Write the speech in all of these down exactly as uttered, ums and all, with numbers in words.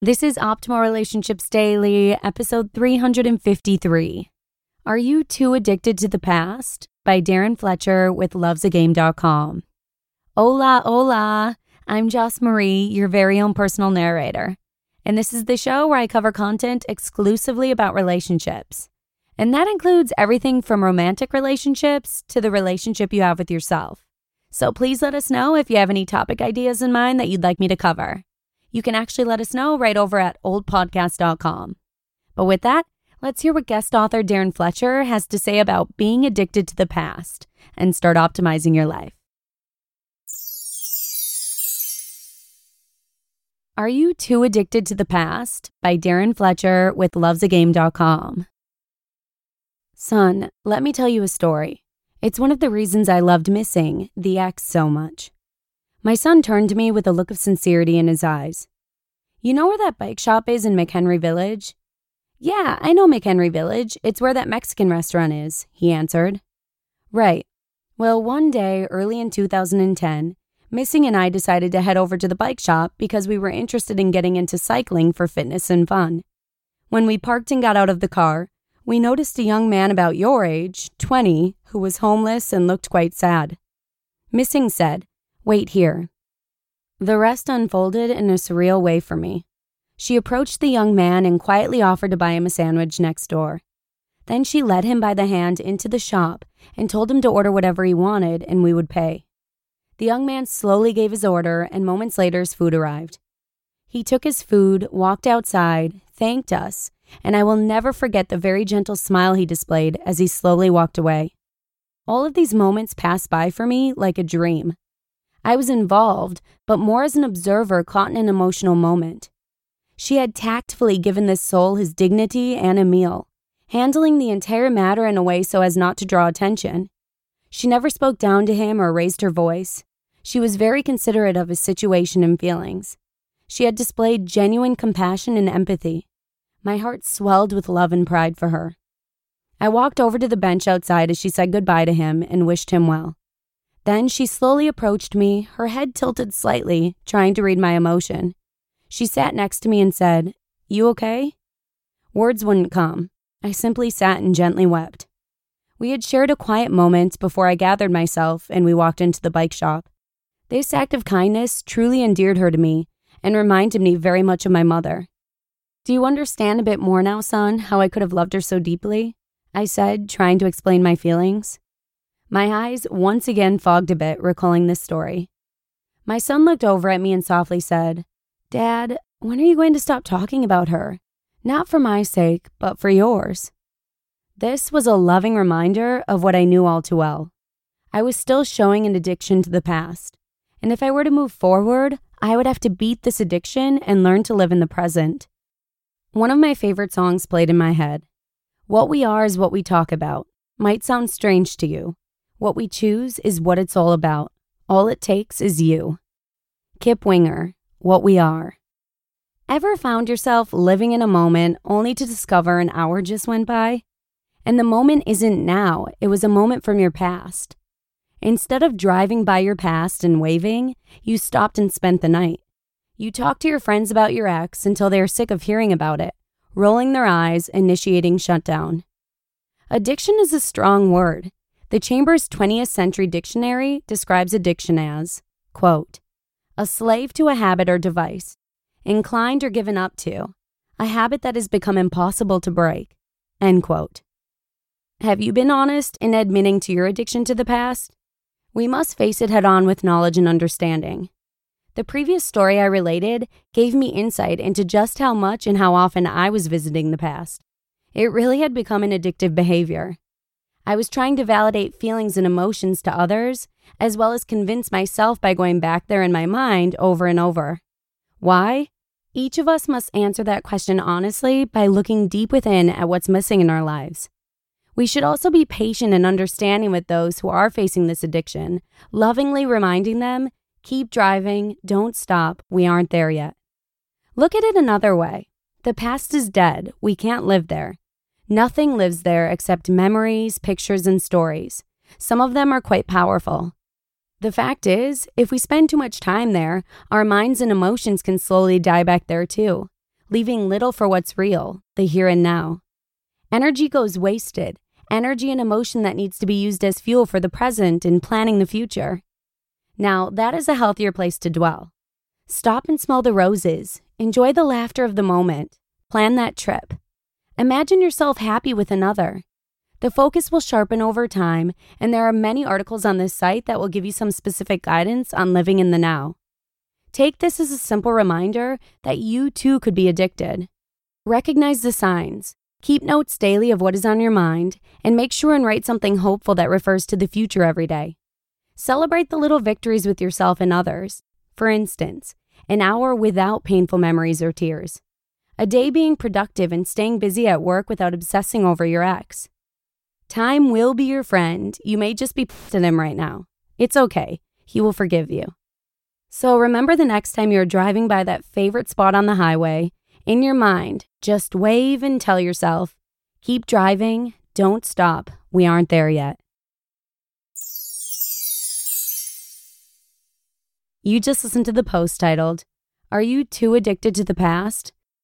This is Optimal Relationships Daily, episode three fifty-three. Are You Too Addicted to the Past? By Darren Fletcher with loves a game dot com. Hola, hola. I'm Joss Marie, your very own personal narrator. And this is the show where I cover content exclusively about relationships. And that includes everything from romantic relationships to the relationship you have with yourself. So please let us know if you have any topic ideas in mind that you'd like me to cover. You can actually let us know right over at old podcast dot com. But with that, let's hear what guest author Darren Fletcher has to say about being addicted to the past and start optimizing your life. Are You Too Addicted to the Past? By Darren Fletcher with loves a game dot com. Son, let me tell you a story. It's one of the reasons I loved missing the ex so much. My son turned to me with a look of sincerity in his eyes. You know where that bike shop is in McHenry Village? Yeah, I know McHenry Village. It's where that Mexican restaurant is, he answered. Right. Well, one day early in two thousand ten, Missing and I decided to head over to the bike shop because we were interested in getting into cycling for fitness and fun. When we parked and got out of the car, we noticed a young man about your age, twenty, who was homeless and looked quite sad. Missing said, "Wait here." The rest unfolded in a surreal way for me. She approached the young man and quietly offered to buy him a sandwich next door. Then she led him by the hand into the shop and told him to order whatever he wanted and we would pay. The young man slowly gave his order and moments later his food arrived. He took his food, walked outside, thanked us, and I will never forget the very gentle smile he displayed as he slowly walked away. All of these moments passed by for me like a dream. I was involved, but more as an observer caught in an emotional moment. She had tactfully given this soul his dignity and a meal, handling the entire matter in a way so as not to draw attention. She never spoke down to him or raised her voice. She was very considerate of his situation and feelings. She had displayed genuine compassion and empathy. My heart swelled with love and pride for her. I walked over to the bench outside as she said goodbye to him and wished him well. Then she slowly approached me, her head tilted slightly, trying to read my emotion. She sat next to me and said, "You okay?" Words wouldn't come. I simply sat and gently wept. We had shared a quiet moment before I gathered myself and we walked into the bike shop. This act of kindness truly endeared her to me and reminded me very much of my mother. "Do you understand a bit more now, son, how I could have loved her so deeply?" I said, trying to explain my feelings. My eyes once again fogged a bit, recalling this story. My son looked over at me and softly said, "Dad, when are you going to stop talking about her? Not for my sake, but for yours." This was a loving reminder of what I knew all too well. I was still showing an addiction to the past, and if I were to move forward, I would have to beat this addiction and learn to live in the present. One of my favorite songs played in my head. "What we are is what we talk about" might sound strange to you. What we choose is what it's all about. All it takes is you. Kip Winger, What We Are. Ever found yourself living in a moment only to discover an hour just went by? And the moment isn't now, it was a moment from your past. Instead of driving by your past and waving, you stopped and spent the night. You talked to your friends about your ex until they are sick of hearing about it, rolling their eyes, initiating shutdown. Addiction is a strong word. The Chamber's twentieth Century Dictionary describes addiction as, quote, "a slave to a habit or device, inclined or given up to, a habit that has become impossible to break, end quote. Have you been honest in admitting to your addiction to the past? We must face it head-on with knowledge and understanding. The previous story I related gave me insight into just how much and how often I was visiting the past. It really had become an addictive behavior. I was trying to validate feelings and emotions to others, as well as convince myself by going back there in my mind over and over. Why? Each of us must answer that question honestly by looking deep within at what's missing in our lives. We should also be patient and understanding with those who are facing this addiction, lovingly reminding them, keep driving, don't stop, we aren't there yet. Look at it another way. The past is dead, we can't live there. Nothing lives there except memories, pictures, and stories. Some of them are quite powerful. The fact is, if we spend too much time there, our minds and emotions can slowly die back there too, leaving little for what's real, the here and now. Energy goes wasted. Energy and emotion that needs to be used as fuel for the present and planning the future. Now, that is a healthier place to dwell. Stop and smell the roses. Enjoy the laughter of the moment. Plan that trip. Imagine yourself happy with another. The focus will sharpen over time, and there are many articles on this site that will give you some specific guidance on living in the now. Take this as a simple reminder that you too could be addicted. Recognize the signs. Keep notes daily of what is on your mind, and make sure and write something hopeful that refers to the future every day. Celebrate the little victories with yourself and others. For instance, an hour without painful memories or tears. A day being productive and staying busy at work without obsessing over your ex. Time will be your friend. You may just be pissed at him right now. It's okay. He will forgive you. So remember the next time you're driving by that favorite spot on the highway, in your mind, just wave and tell yourself, keep driving, don't stop, we aren't there yet. You just listened to the post titled, Are You Too Addicted to the Past?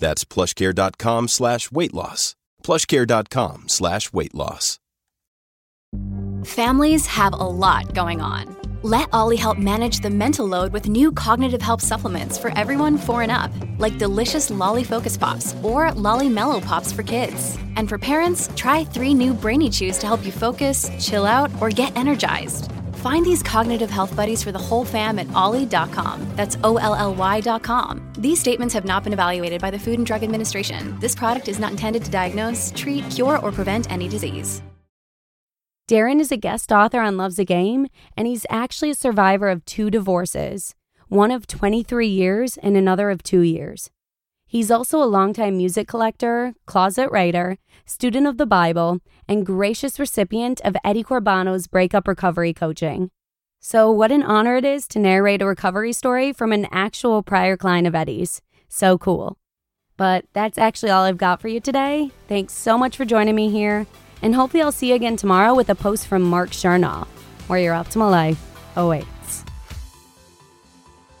That's plushcare.com slash weight loss. plushcare.com slash weight loss. Families have a lot going on. Let Ollie help manage the mental load with new cognitive help supplements for everyone four and up, like delicious Ollie Focus Pops or Ollie Mellow Pops for kids. And for parents, try three new Brainy Chews to help you focus, chill out, or get energized. Find these cognitive health buddies for the whole fam at ollie dot com. That's O L L Y dot com. These statements have not been evaluated by the Food and Drug Administration. This product is not intended to diagnose, treat, cure, or prevent any disease. Darren is a guest author on Loves a Game, and he's actually a survivor of two divorces, one of twenty-three years and another of two years. He's also a longtime music collector, closet writer, student of the Bible, and gracious recipient of Eddie Corbano's breakup recovery coaching. So what an honor it is to narrate a recovery story from an actual prior client of Eddie's. So cool. But that's actually all I've got for you today. Thanks so much for joining me here. And hopefully I'll see you again tomorrow with a post from Mark Chernoff, where your optimal life awaits.